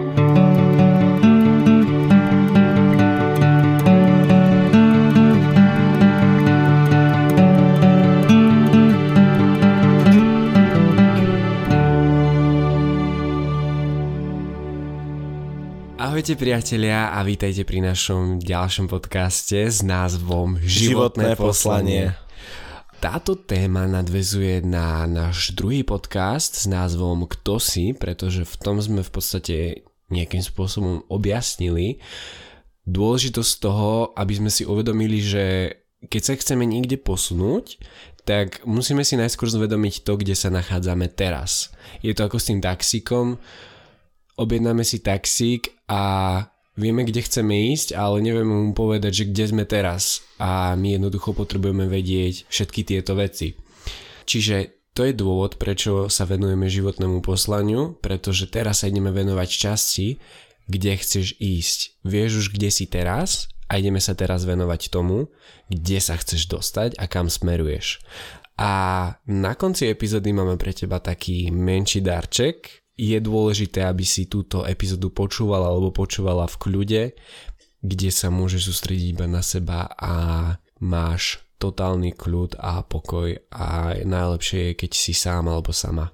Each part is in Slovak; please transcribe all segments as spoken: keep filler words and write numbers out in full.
Ahojte priatelia a vítajte pri našom ďalšom podcaste s názvom Životné, Životné poslanie. Táto téma nadväzuje na náš druhý podcast s názvom Kto si, pretože v tom sme v podstate nejakým spôsobom objasnili dôležitosť toho, aby sme si uvedomili, že keď sa chceme niekde posunúť, tak musíme si najskôr zvedomiť to, kde sa nachádzame teraz. Je to ako s tým taxíkom, objednáme si taxík a vieme, kde chceme ísť, ale nevieme mu povedať, že kde sme teraz. A my jednoducho potrebujeme vedieť všetky tieto veci. Čiže to je dôvod, prečo sa venujeme životnému poslaniu, pretože teraz sa ideme venovať časti, kde chceš ísť. Vieš už, kde si teraz a ideme sa teraz venovať tomu, kde sa chceš dostať a kam smeruješ. A na konci epizódy máme pre teba taký menší darček. Je dôležité, aby si túto epizódu počúvala alebo počúvala v kľude, kde sa môžeš sústrediť iba na seba a máš totálny kľud a pokoj a najlepšie je, keď si sám alebo sama.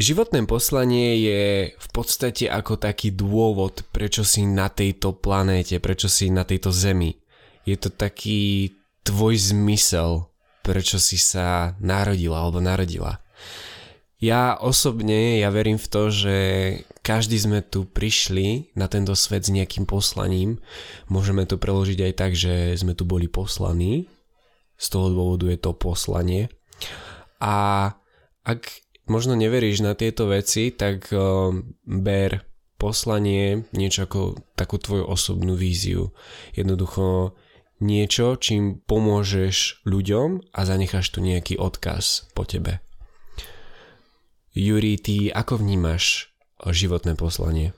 Životné poslanie je v podstate ako taký dôvod, prečo si na tejto planéte, prečo si na tejto zemi. Je to taký tvoj zmysel, prečo si sa narodila alebo narodila. Ja osobne, ja verím v to, že každý sme tu prišli na tento svet s nejakým poslaním. Môžeme to preložiť aj tak, že sme tu boli poslaní. Z toho dôvodu je to poslanie. A ak možno neveríš na tieto veci, tak ber poslanie niečo ako takú tvoju osobnú víziu. Jednoducho niečo, čím pomôžeš ľuďom a zanecháš tu nejaký odkaz po tebe. Juri, ty ako vnímaš životné poslanie?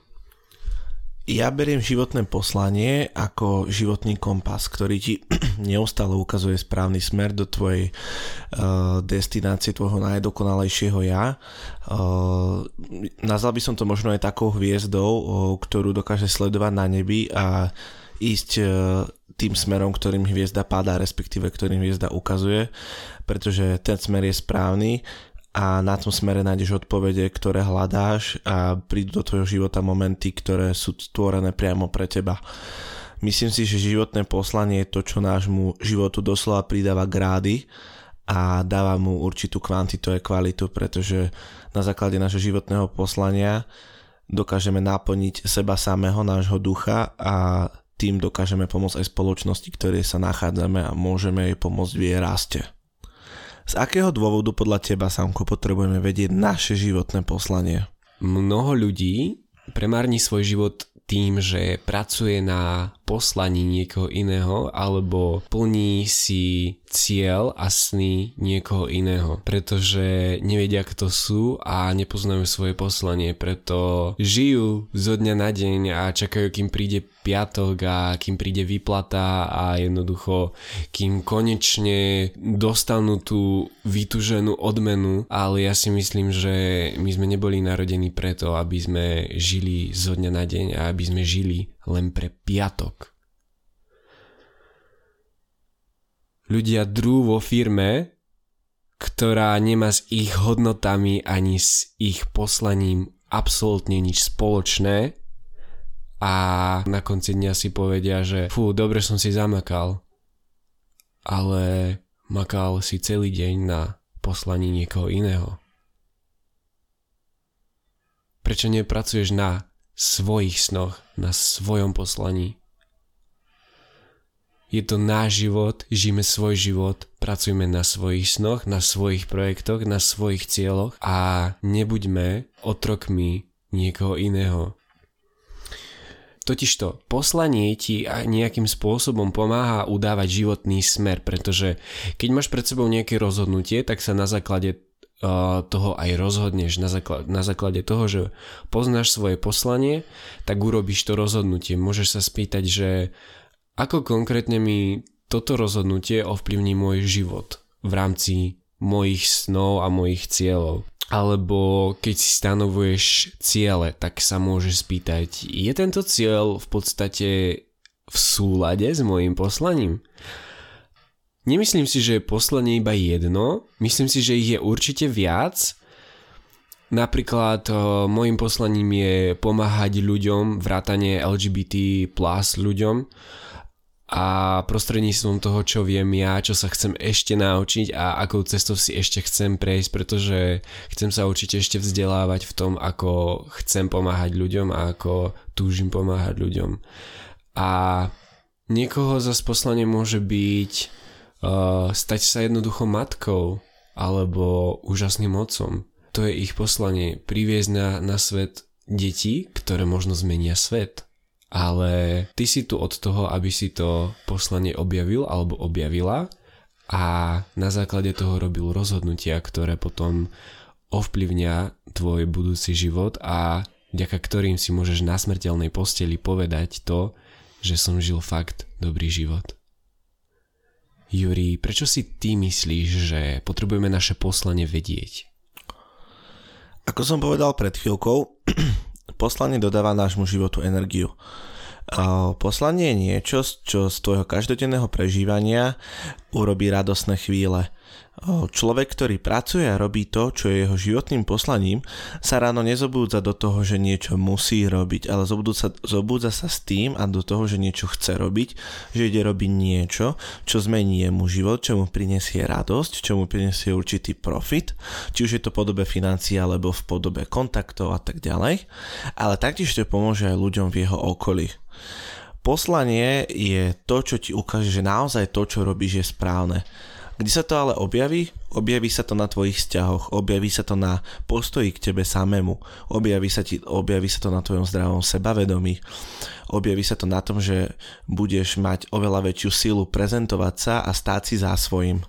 Ja beriem životné poslanie ako životný kompas, ktorý ti neustále ukazuje správny smer do tvojej uh, destinácie, tvojho najdokonalejšieho ja. Uh, nazval by som to možno aj takou hviezdou, uh, ktorú dokáže sledovať na nebi a ísť uh, tým smerom, ktorým hviezda padá, respektíve ktorým hviezda ukazuje, pretože ten smer je správny. A na tom smere nájdeš odpovede, ktoré hľadáš a prídu do tvojho života momenty, ktoré sú stvorené priamo pre teba. Myslím si, že životné poslanie je to, čo nášmu životu doslova pridáva grády a dáva mu určitú kvantitu a kvalitu, pretože na základe nášho životného poslania dokážeme naplniť seba samého, nášho ducha a tým dokážeme pomôcť aj spoločnosti, ktorej sa nachádzame a môžeme jej pomôcť v jej raste. Z akého dôvodu podľa teba, Samko, potrebujeme vedieť naše životné poslanie? Mnoho ľudí premárni svoj život tým, že pracuje na poslaní niekoho iného alebo plní si cieľ a sny niekoho iného, pretože nevedia, kto sú a nepoznajú svoje poslanie, preto žijú zo dňa na deň a čakajú, kým príde piatok a kým príde výplata a jednoducho, kým konečne dostanú tú vytuženú odmenu, ale ja si myslím, že my sme neboli narodení preto, aby sme žili zo dňa na deň a aby sme žili len pre piatok. Ľudia drú vo firme, ktorá nemá s ich hodnotami ani s ich poslaním absolútne nič spoločné a na konci dňa si povedia, že fú, dobre som si zamakal, ale makal si celý deň na poslaní niekoho iného. Prečo nepracuješ na svojich snoch, na svojom poslaní? Je to náš život, žijeme svoj život, pracujme na svojich snoch, na svojich projektoch, na svojich cieľoch a nebuďme otrokmi niekoho iného. Totižto poslanie ti nejakým spôsobom pomáha udávať životný smer, pretože keď máš pred sebou nejaké rozhodnutie, tak sa na základe toho aj rozhodneš, na základe, na základe toho, že poznáš svoje poslanie, tak urobíš to rozhodnutie. Môžeš sa spýtať, že ako konkrétne mi toto rozhodnutie ovplyvní môj život v rámci mojich snov a mojich cieľov. Alebo keď si stanovuješ ciele, tak sa môžeš spýtať, je tento cieľ v podstate v súlade s mojim poslaním? Nemyslím si, že je poslanie iba jedno, myslím si, že ich je určite viac. Napríklad môjim poslaním je pomáhať ľuďom, vrátane el gé bé té plus ľuďom a prostredníctvom toho, čo viem ja, čo sa chcem ešte naučiť a akou cestou si ešte chcem prejsť, pretože chcem sa určite ešte vzdelávať v tom, ako chcem pomáhať ľuďom a ako túžim pomáhať ľuďom. A niekoho zas poslanie môže byť uh, stať sa jednoducho matkou alebo úžasným otcom. To je ich poslanie, priviesť na, na svet deti, ktoré možno zmenia svet. Ale ty si tu od toho, aby si to poslanie objavil alebo objavila a na základe toho robil rozhodnutia, ktoré potom ovplyvnia tvoj budúci život a vďaka ktorým si môžeš na smrteľnej posteli povedať to, že som žil fakt dobrý život. Juri, prečo si ty myslíš, že potrebujeme naše poslanie vedieť? Ako som povedal pred chvíľkou, poslanie dodáva nášmu životu energiu. Poslanie je niečo, čo z tvojho každodenného prežívania urobí radosné chvíle. Človek, ktorý pracuje a robí to, čo je jeho životným poslaním, sa ráno nezobúdza do toho, že niečo musí robiť, ale zobúdza, zobúdza sa s tým a do toho, že niečo chce robiť, že ide robiť niečo, čo zmení jemu život, čo mu prinesie radosť, čo mu prinesie určitý profit, či už je to v podobe financií alebo v podobe kontaktov a tak ďalej, ale taktiež to pomôže aj ľuďom v jeho okolí. Poslanie je to, čo ti ukáže, že naozaj to, čo robíš, je správne. Kde sa to ale objaví? Objaví sa to na tvojich vzťahoch, objaví sa to na postoji k tebe samému, objaví sa, ti, objaví sa to na tvojom zdravom sebavedomí, objaví sa to na tom, že budeš mať oveľa väčšiu silu prezentovať sa a stáť si za svojím.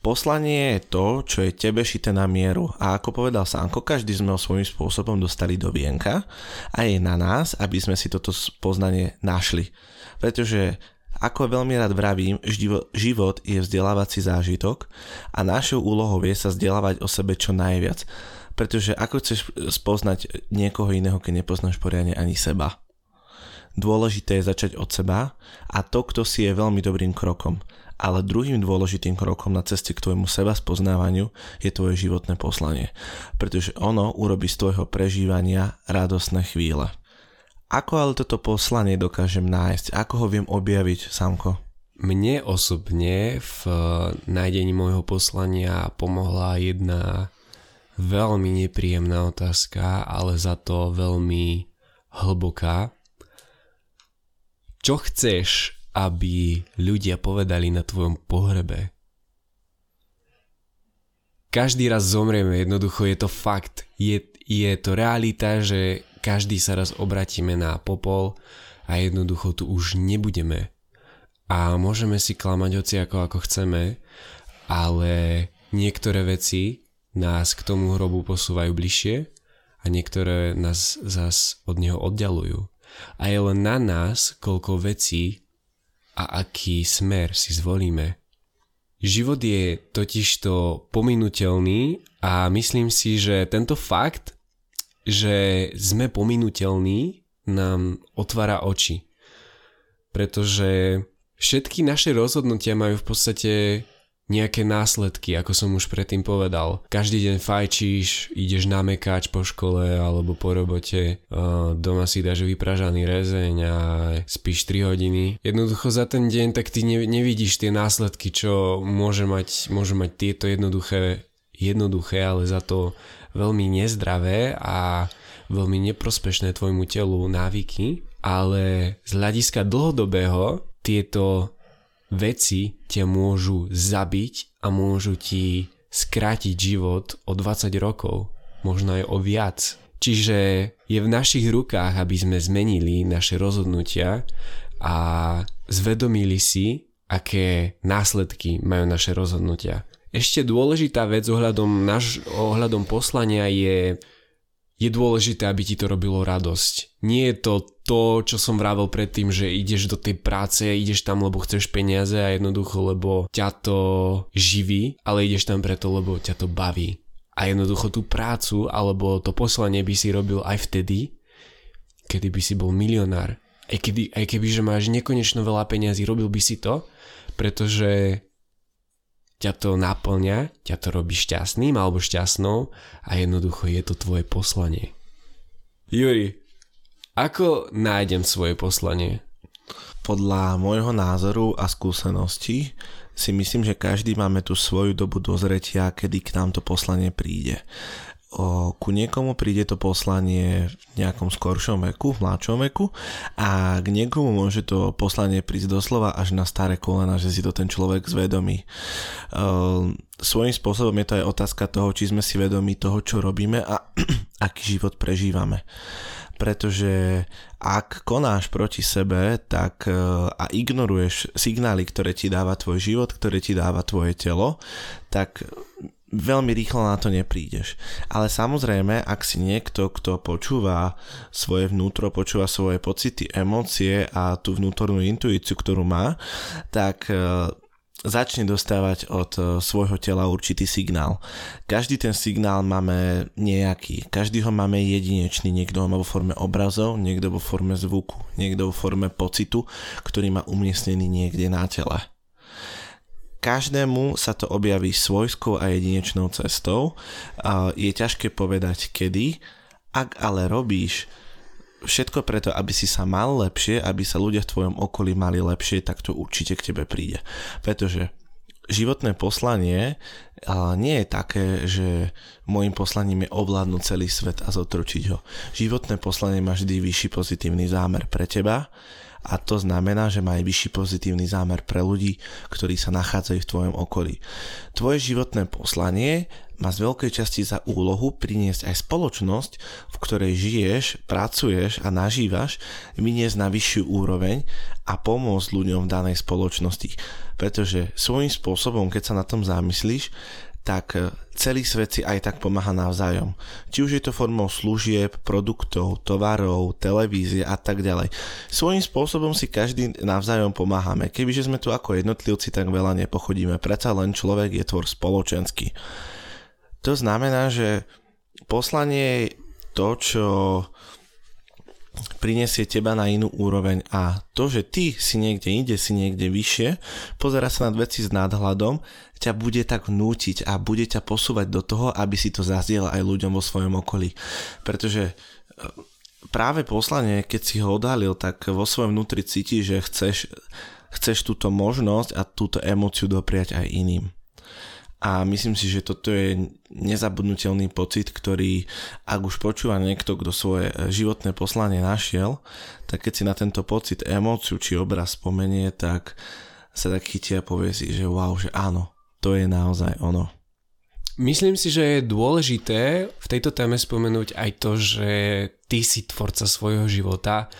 Poslanie je to, čo je tebe šité na mieru a ako povedal Sánko, každý sme ho svojím spôsobom dostali do vienka a je na nás, aby sme si toto poznanie našli, pretože ako veľmi rád vravím, život je vzdelávací zážitok a našou úlohou je sa vzdelávať o sebe čo najviac. Pretože ako chceš spoznať niekoho iného, keď nepoznáš poriadne ani seba. Dôležité je začať od seba a to, kto si je veľmi dobrým krokom. Ale druhým dôležitým krokom na ceste k tvojmu seba spoznávaniu je tvoje životné poslanie. Pretože ono urobí z tvojho prežívania radostné chvíle. Ako ale toto poslanie dokážem nájsť? Ako ho viem objaviť, Samko? Mne osobne v nájdení môjho poslania pomohla jedna veľmi nepríjemná otázka, ale za to veľmi hlboká. Čo chceš, aby ľudia povedali na tvojom pohrebe? Každý raz zomrieme, jednoducho je to fakt. Je, je to realita, že každý sa raz obratíme na popol a jednoducho tu už nebudeme. A môžeme si klamať hociako ako chceme, ale niektoré veci nás k tomu hrobu posúvajú bližšie a niektoré nás zas od neho oddaľujú. A je len na nás, koľko vecí a aký smer si zvolíme. Život je totižto pominuteľný a myslím si, že tento fakt, že sme pominuteľní, nám otvára oči. Pretože všetky naše rozhodnutia majú v podstate nejaké následky, ako som už predtým povedal. Každý deň fajčíš, ideš na mekáč po škole alebo po robote, doma si dáš vypražaný rezeň a spíš tri hodiny. Jednoducho za ten deň tak ty nevidíš tie následky, čo môže mať, môžu mať tieto jednoduché, jednoduché, ale za to veľmi nezdravé a veľmi neprospešné tvojmu telu návyky, ale z hľadiska dlhodobého tieto veci ťa môžu zabiť a môžu ti skrátiť život o dvadsať rokov, možno aj o viac. Čiže je v našich rukách, aby sme zmenili naše rozhodnutia a zvedomili si, aké následky majú naše rozhodnutia. Ešte dôležitá vec ohľadom, naš, ohľadom poslania je, je dôležité, aby ti to robilo radosť. Nie je to to, čo som vravel predtým, že ideš do tej práce, ideš tam, lebo chceš peniaze a jednoducho, lebo ťa to živí, ale ideš tam preto, lebo ťa to baví. A jednoducho tú prácu alebo to poslanie by si robil aj vtedy, kedy by si bol milionár. Aj, kedy, aj keby, že máš nekonečno veľa peniazy, robil by si to, pretože ťa to naplňa, ťa to robí šťastným alebo šťastnou a jednoducho je to tvoje poslanie. Juri, ako nájdem svoje poslanie? Podľa môjho názoru a skúseností si myslím, že každý máme tú svoju dobu dozretia, kedy k nám to poslanie príde. O, ku niekomu príde to poslanie v nejakom skoršom veku, v mladšom veku, a k niekomu môže to poslanie prísť doslova až na staré kolena, že si to ten človek zvedomí. O, svojím spôsobom je to aj otázka toho, či sme si vedomí toho, čo robíme a aký život prežívame. Pretože ak konáš proti sebe, tak a ignoruješ signály, ktoré ti dáva tvoj život, ktoré ti dáva tvoje telo, tak veľmi rýchlo na to neprídeš. Ale samozrejme, ak si niekto, kto počúva svoje vnútro, počúva svoje pocity, emócie a tú vnútornú intuíciu, ktorú má, tak začne dostávať od svojho tela určitý signál. Každý ten signál máme nejaký, každý ho máme jedinečný, niekto ho má vo forme obrazov, niekto vo forme zvuku, niekto vo forme pocitu, ktorý má umiestnený niekde na tele. Každému sa to objaví svojskou a jedinečnou cestou. Je ťažké povedať kedy, ak ale robíš všetko preto, aby si sa mal lepšie, aby sa ľudia v tvojom okolí mali lepšie, tak to určite k tebe príde. Pretože životné poslanie nie je také, že môjim poslaním je ovládnuť celý svet a zotročiť ho. Životné poslanie má vždy vyšší pozitívny zámer pre teba a to znamená, že má aj vyšší pozitívny zámer pre ľudí, ktorí sa nachádzajú v tvojom okolí. Tvoje životné poslanie má z veľkej časti za úlohu priniesť aj spoločnosť, v ktorej žiješ, pracuješ a nažívaš, vyniesť na vyššiu úroveň a pomôcť ľuďom v danej spoločnosti. Pretože svojím spôsobom, keď sa na tom zamyslíš, tak celý svet si aj tak pomáha navzájom. Či už je to formou služieb, produktov, tovarov, televízie a tak ďalej. Svojím spôsobom si každý navzájom pomáhame. Kebyže sme tu ako jednotlivci, tak veľa nepochodíme. Preca len človek je tvor spoločenský. To znamená, že poslanie je to, čo prinesie teba na inú úroveň a to, že ty si niekde inde, si niekde vyššie, pozerá sa na veci s nadhľadom, ťa bude tak nútiť a bude ťa posúvať do toho, aby si to zazdielal aj ľuďom vo svojom okolí. Pretože práve poslanie, keď si ho odhalil, tak vo svojom vnútri cítiš, že chceš, chceš túto možnosť a túto emóciu dopriať aj iným. A myslím si, že toto je nezabudnutelný pocit, ktorý, ak už počúva niekto, kto svoje životné poslanie našiel, tak keď si na tento pocit, emóciu či obraz spomenie, tak sa tak chytia a povie si, že wow, že áno, to je naozaj ono. Myslím si, že je dôležité v tejto téme spomenúť aj to, že ty si tvorca svojho života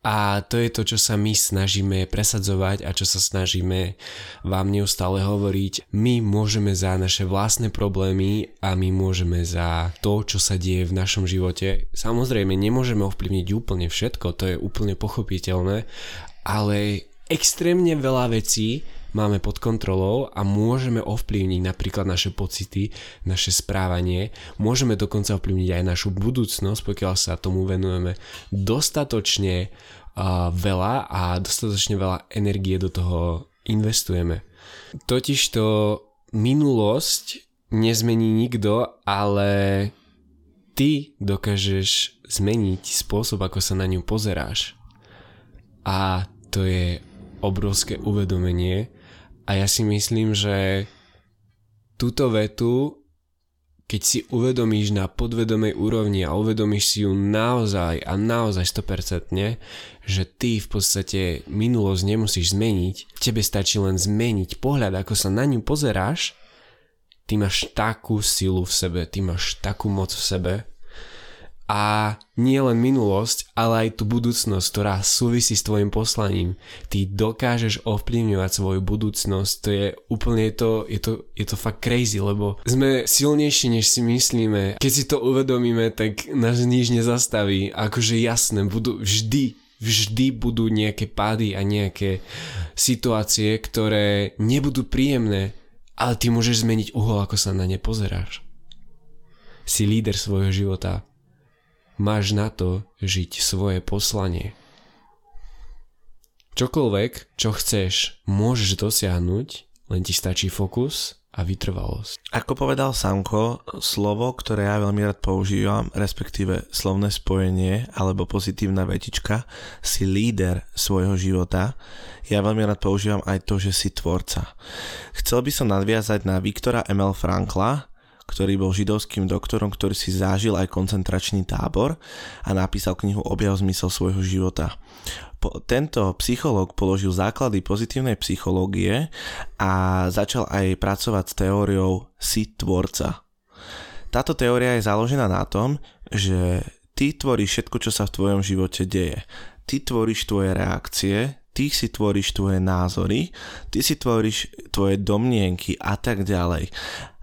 a to je to, čo sa my snažíme presadzovať a čo sa snažíme vám neustále hovoriť. My môžeme za naše vlastné problémy a my môžeme za to, čo sa deje v našom živote. Samozrejme, nemôžeme ovplyvniť úplne všetko, to je úplne pochopiteľné, ale extrémne veľa vecí máme pod kontrolou a môžeme ovplyvniť napríklad naše pocity, naše správanie, môžeme dokonca ovplyvniť aj našu budúcnosť, pokiaľ sa tomu venujeme dostatočne uh, veľa a dostatočne veľa energie do toho investujeme. Totižto minulosť nezmení nikto, ale ty dokážeš zmeniť spôsob, ako sa na ňu pozeráš. A to je obrovské uvedomenie. A ja si myslím, že túto vetu, keď si uvedomíš na podvedomej úrovni a uvedomíš si ju naozaj a naozaj sto percent, že ty v podstate minulosť nemusíš zmeniť, tebe stačí len zmeniť pohľad, ako sa na ňu pozeráš, ty máš takú silu v sebe, ty máš takú moc v sebe. A nie len minulosť, ale aj tú budúcnosť, ktorá súvisí s tvojim poslaním. Ty dokážeš ovplyvňovať svoju budúcnosť, to je úplne to, je to, je to fakt crazy, lebo sme silnejší, než si myslíme. Keď si to uvedomíme, tak nás nič nezastaví. Akože jasné, budú vždy vždy budú nejaké pády a nejaké situácie, ktoré nebudú príjemné, ale ty môžeš zmeniť uhol, ako sa na ne pozeráš. Si líder svojho života. Máš na to žiť svoje poslanie. Čokoľvek, čo chceš, môžeš dosiahnuť, len ti stačí fokus a vytrvalosť. Ako povedal Samko, slovo, ktoré ja veľmi rád používam, respektíve slovné spojenie alebo pozitívna vetička, si líder svojho života. Ja veľmi rád používam aj to, že si tvorca. Chcel by som nadviazať na Viktora em el Frankla, ktorý bol židovským doktorom, ktorý si zažil aj koncentračný tábor a napísal knihu Objav zmysel svojho života. Po, tento psychológ položil základy pozitívnej psychológie a začal aj pracovať s teóriou si tvorca. Táto teória je založená na tom, že ty tvoríš všetko, čo sa v tvojom živote deje. Ty tvoríš tvoje reakcie, ty si tvoríš tvoje názory, ty si tvoríš tvoje domnienky a tak ďalej.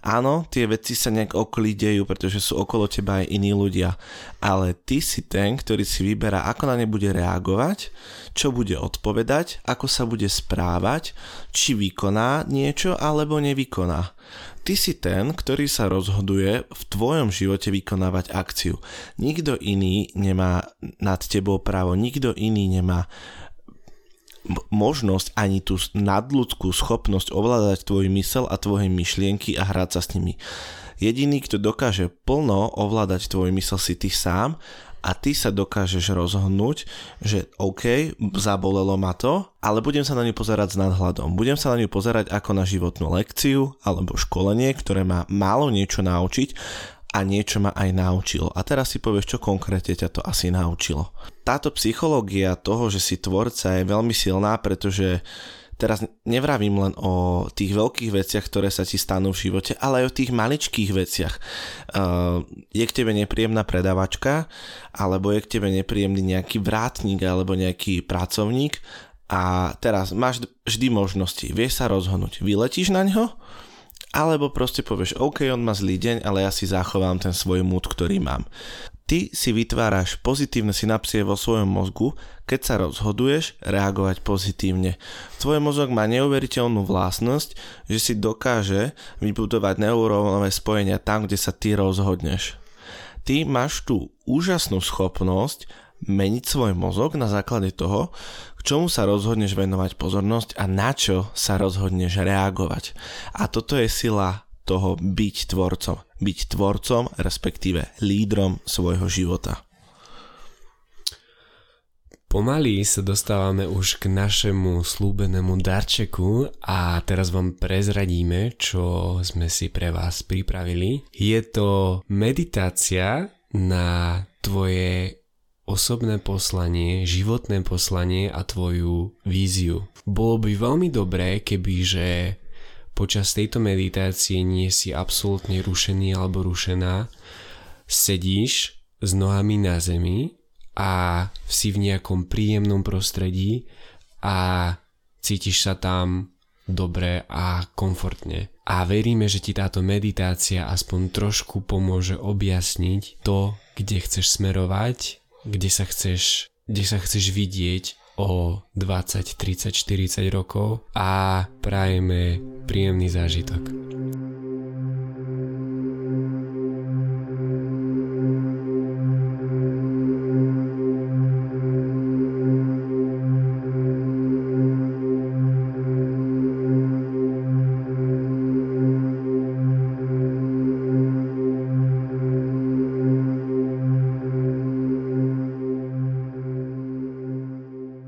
Áno, tie veci sa nejak okolí dejú, pretože sú okolo teba aj iní ľudia, ale ty si ten, ktorý si vyberá, ako na ne bude reagovať, čo bude odpovedať, ako sa bude správať, či vykoná niečo alebo nevykoná. Ty si ten, ktorý sa rozhoduje v tvojom živote vykonávať akciu. Nikto iný nemá nad tebou právo, nikto iný nemá možnosť ani tú nadľudskú schopnosť ovládať tvoj mysel a tvoje myšlienky a hrať sa s nimi. Jediný, kto dokáže plno ovládať tvoj mysel, si ty sám a ty sa dokážeš rozhodnúť, že OK, zabolelo ma to, ale budem sa na ňu pozerať s nadhľadom. Budem sa na ňu pozerať ako na životnú lekciu alebo školenie, ktoré ma málo niečo naučiť a niečo ma aj naučilo. A teraz si povieš, čo konkrétne ťa to asi naučilo. Táto psychológia toho, že si tvorca, je veľmi silná, pretože teraz nevravím len o tých veľkých veciach, ktoré sa ti stanú v živote, ale aj o tých maličkých veciach. Uh, je k tebe nepríjemná predavačka, alebo je k tebe nepríjemný nejaký vrátnik, alebo nejaký pracovník a teraz máš vždy možnosti. Vieš sa rozhodnúť. Vyletíš na ňo? Alebo proste povieš, OK, on má zlý deň, ale ja si zachovám ten svoj mood, ktorý mám. Ty si vytváraš pozitívne synapsie vo svojom mozgu, keď sa rozhoduješ reagovať pozitívne. Tvoj mozog má neuveriteľnú vlastnosť, že si dokáže vybudovať neurónové spojenia tam, kde sa ty rozhodneš. Ty máš tú úžasnú schopnosť meniť svoj mozog na základe toho, čomu sa rozhodneš venovať pozornosť a na čo sa rozhodneš reagovať. A toto je sila toho byť tvorcom. Byť tvorcom, respektíve lídrom svojho života. Pomaly sa dostávame už k našemu slúbenému darčeku a teraz vám prezradíme, čo sme si pre vás pripravili. Je to meditácia na tvoje osobné poslanie, životné poslanie a tvoju víziu. Bolo by veľmi dobré, kebyže počas tejto meditácie nie si absolútne rušený alebo rušená, sedíš s nohami na zemi a si v nejakom príjemnom prostredí a cítiš sa tam dobre a komfortne. A veríme, že ti táto meditácia aspoň trošku pomôže objasniť to, kde chceš smerovať, kde sa chceš, kde sa chceš vidieť o dvadsať, tridsať, štyridsať rokov a prajeme príjemný zážitok.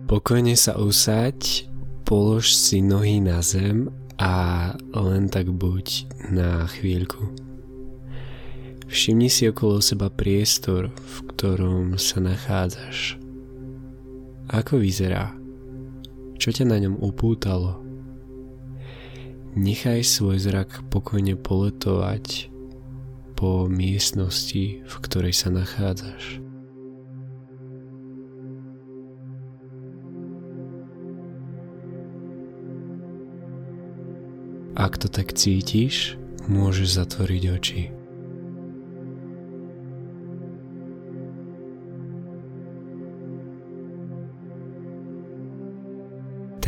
Pokojne sa usaď, polož si nohy na zem a len tak buď na chvíľku. Všimni si okolo seba priestor, v ktorom sa nachádzaš. Ako vyzerá? Čo ťa na ňom upútalo? Nechaj svoj zrak pokojne poletovať po miestnosti, v ktorej sa nachádzaš. Ak to tak cítiš, môžeš zatvoriť oči.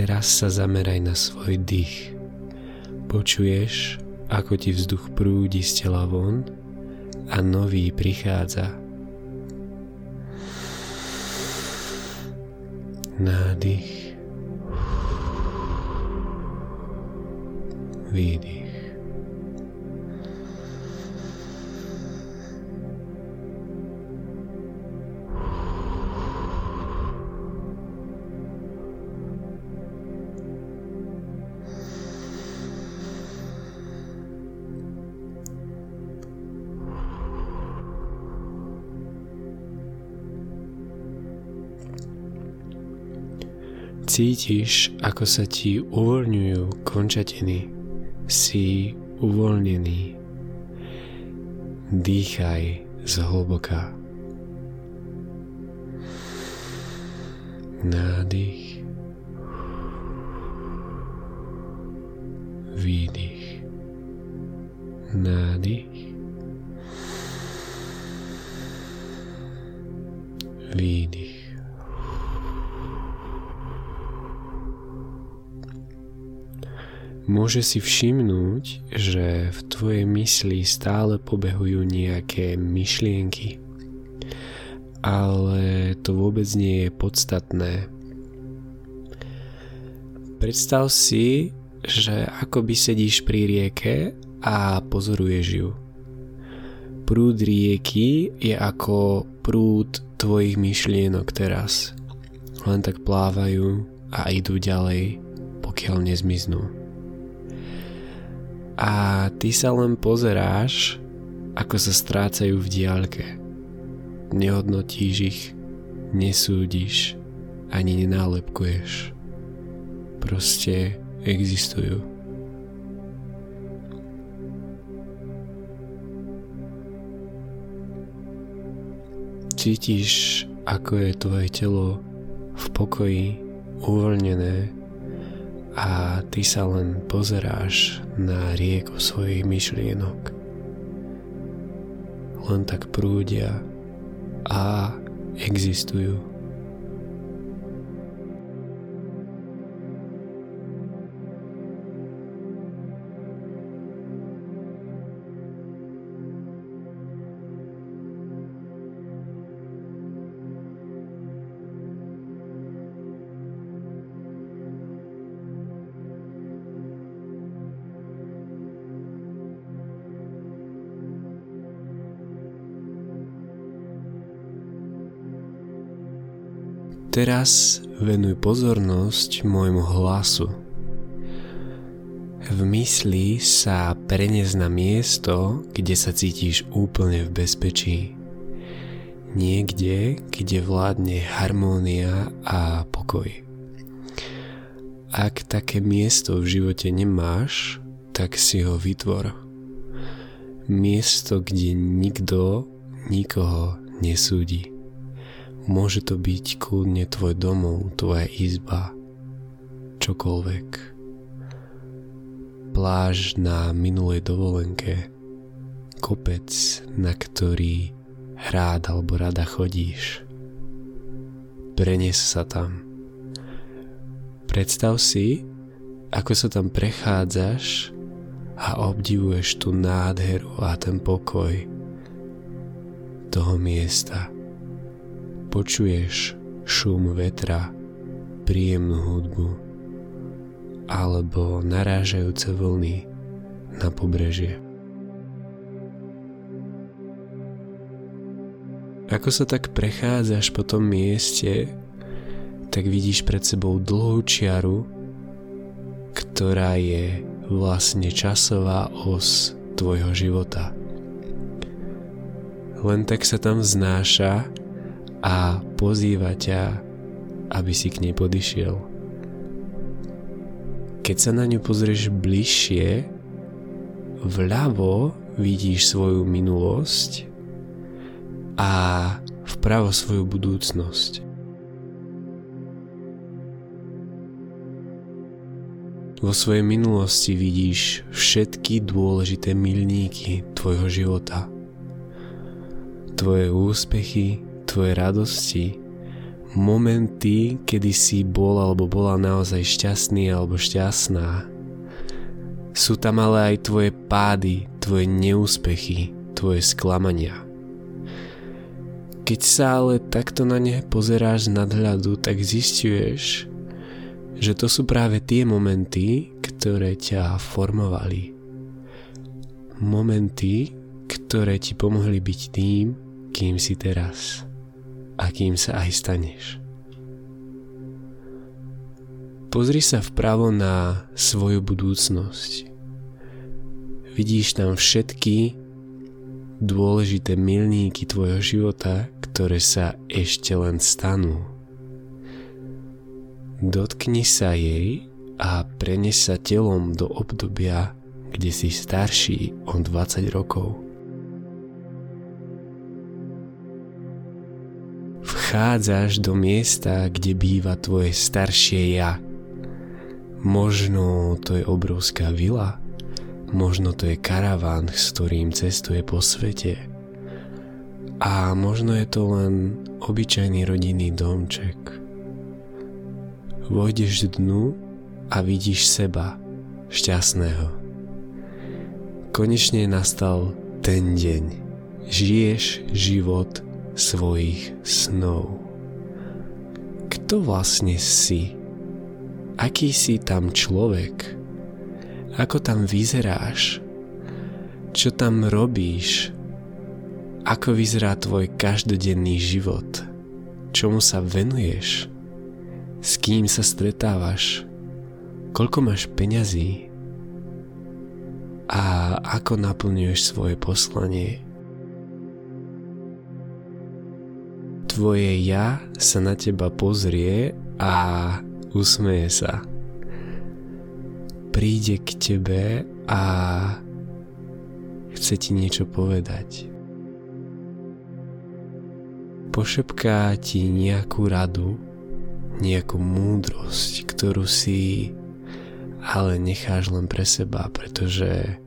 Teraz sa zameraj na svoj dých. Počuješ, ako ti vzduch prúdi z tela von a nový prichádza. Nádych. Výdych. Cítiš, ako sa ti uvoľňujú končatiny. Si uvoľnený. Dýchaj zhlboka. Nádych. Výdych. Nádych. Výdych. Môže si všimnúť, že v tvojej mysli stále pobehujú nejaké myšlienky, ale to vôbec nie je podstatné. Predstav si, že akoby sedíš pri rieke a pozoruješ ju. Prúd rieky je ako prúd tvojich myšlienok teraz. Len tak plávajú a idú ďalej, pokiaľ nezmiznú. A ty sa len pozeráš, ako sa strácajú v diaľke. Nehodnotíš ich, nesúdiš, ani nenálepkuješ. Proste existujú. Cítiš, ako je tvoje telo v pokoji, uvoľnené, a ty sa len pozeráš na rieku svojich myšlienok. Len tak prúdia a existujú. Teraz venuj pozornosť môjmu hlasu. V mysli sa prenies na miesto, kde sa cítiš úplne v bezpečí. Niekde, kde vládne harmónia a pokoj. Ak také miesto v živote nemáš, tak si ho vytvor. Miesto, kde nikto nikoho nesúdi. Môže to byť kľudne tvoj domov, tvoja izba, čokoľvek. Pláž na minulej dovolenke, kopec, na ktorý rád alebo rada chodíš. Prenes sa tam. Predstav si, ako sa tam prechádzaš a obdivuješ tú nádheru a ten pokoj toho miesta. Počuješ šum vetra, príjemnú hudbu alebo narážajúce vlny na pobrežie. Ako sa tak prechádzaš po tom mieste, tak vidíš pred sebou dlhú čiaru, ktorá je vlastne časová os tvojho života. Len tak sa tam vznáša a pozýva ťa, aby si k nej podišiel. Keď sa na ňu pozrieš bližšie, vľavo vidíš svoju minulosť a vpravo svoju budúcnosť. Vo svojej minulosti vidíš všetky dôležité milníky tvojho života. Tvoje úspechy, tvoje radosti, momenty, kedy si bol alebo bola naozaj šťastný alebo šťastná. Sú tam ale aj tvoje pády, tvoje neúspechy, tvoje sklamania. Keď sa ale takto na ne pozeráš z nadhľadu, tak zisťuješ, že to sú práve tie momenty, ktoré ťa formovali. Momenty, ktoré ti pomohli byť tým, kým si teraz a kým sa aj staneš. Pozri sa vpravo na svoju budúcnosť. Vidíš tam všetky dôležité milníky tvojho života, ktoré sa ešte len stanú. Dotkni sa jej a prenes sa telom do obdobia, kde si starší o dvadsať rokov. Vchádzaš do miesta, kde býva tvoje staršie ja. Možno to je obrovská vila, možno to je karaván, s ktorým cestuje po svete. A možno je to len obyčajný rodinný domček. Vojdeš dnu a vidíš seba, šťastného. Konečne nastal ten deň. Žiješ život svojich snov. Kto vlastne si? Aký si tam človek? Ako tam vyzeráš? Čo tam robíš? Ako vyzerá tvoj každodenný život? Čomu sa venuješ? S kým sa stretávaš? Koľko máš peňazí? A ako naplňuješ svoje poslanie? Tvoje ja sa na teba pozrie a usmeje sa. Príde k tebe a chce ti niečo povedať. Pošepká ti nejakú radu, nejakú múdrosť, ktorú si ale necháš len pre seba, pretože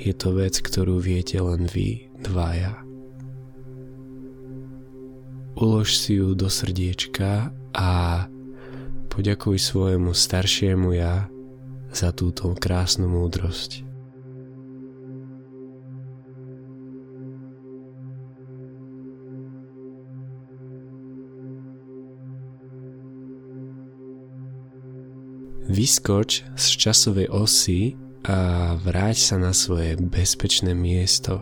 je to vec, ktorú viete len vy dvaja. Ulož si ju do srdiečka a poďakuj svojemu staršiemu ja za túto krásnu múdrosť. Vyskoč z časovej osy a vráť sa na svoje bezpečné miesto.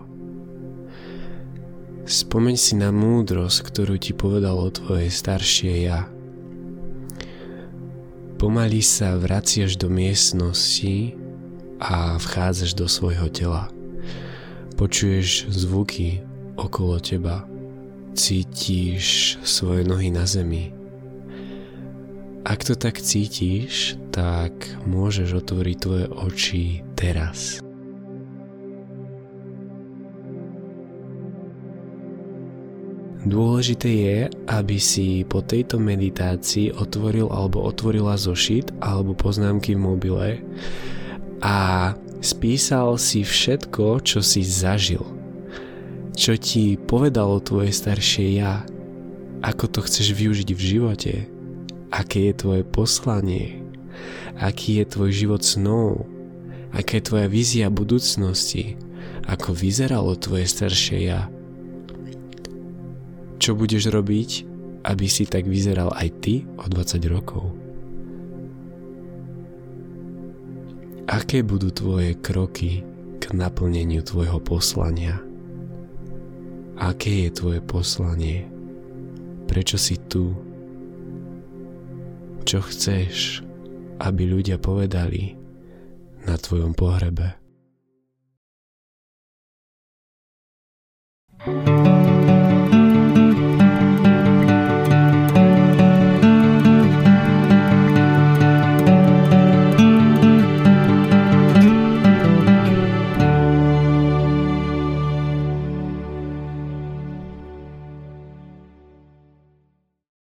Spomeň si na múdrosť, ktorú ti povedalo tvoje staršie ja. Pomaly sa vraciaš do miestnosti a vchádzaš do svojho tela. Počuješ zvuky okolo teba. Cítiš svoje nohy na zemi. Ak to tak cítiš, tak môžeš otvoriť tvoje oči teraz. Dôležité je, aby si po tejto meditácii otvoril alebo otvorila zošit alebo poznámky v mobile a spísal si všetko, čo si zažil. Čo ti povedalo tvoje staršie ja, ako to chceš využiť v živote, aké je tvoje poslanie, aký je tvoj život snov, aká je tvoja vízia budúcnosti, ako vyzeralo tvoje staršie ja. Čo budeš robiť, aby si tak vyzeral aj ty o dvadsať rokov? Aké budú tvoje kroky k naplneniu tvojho poslania? Aké je tvoje poslanie? Prečo si tu? Čo chceš, aby ľudia povedali na tvojom pohrebe?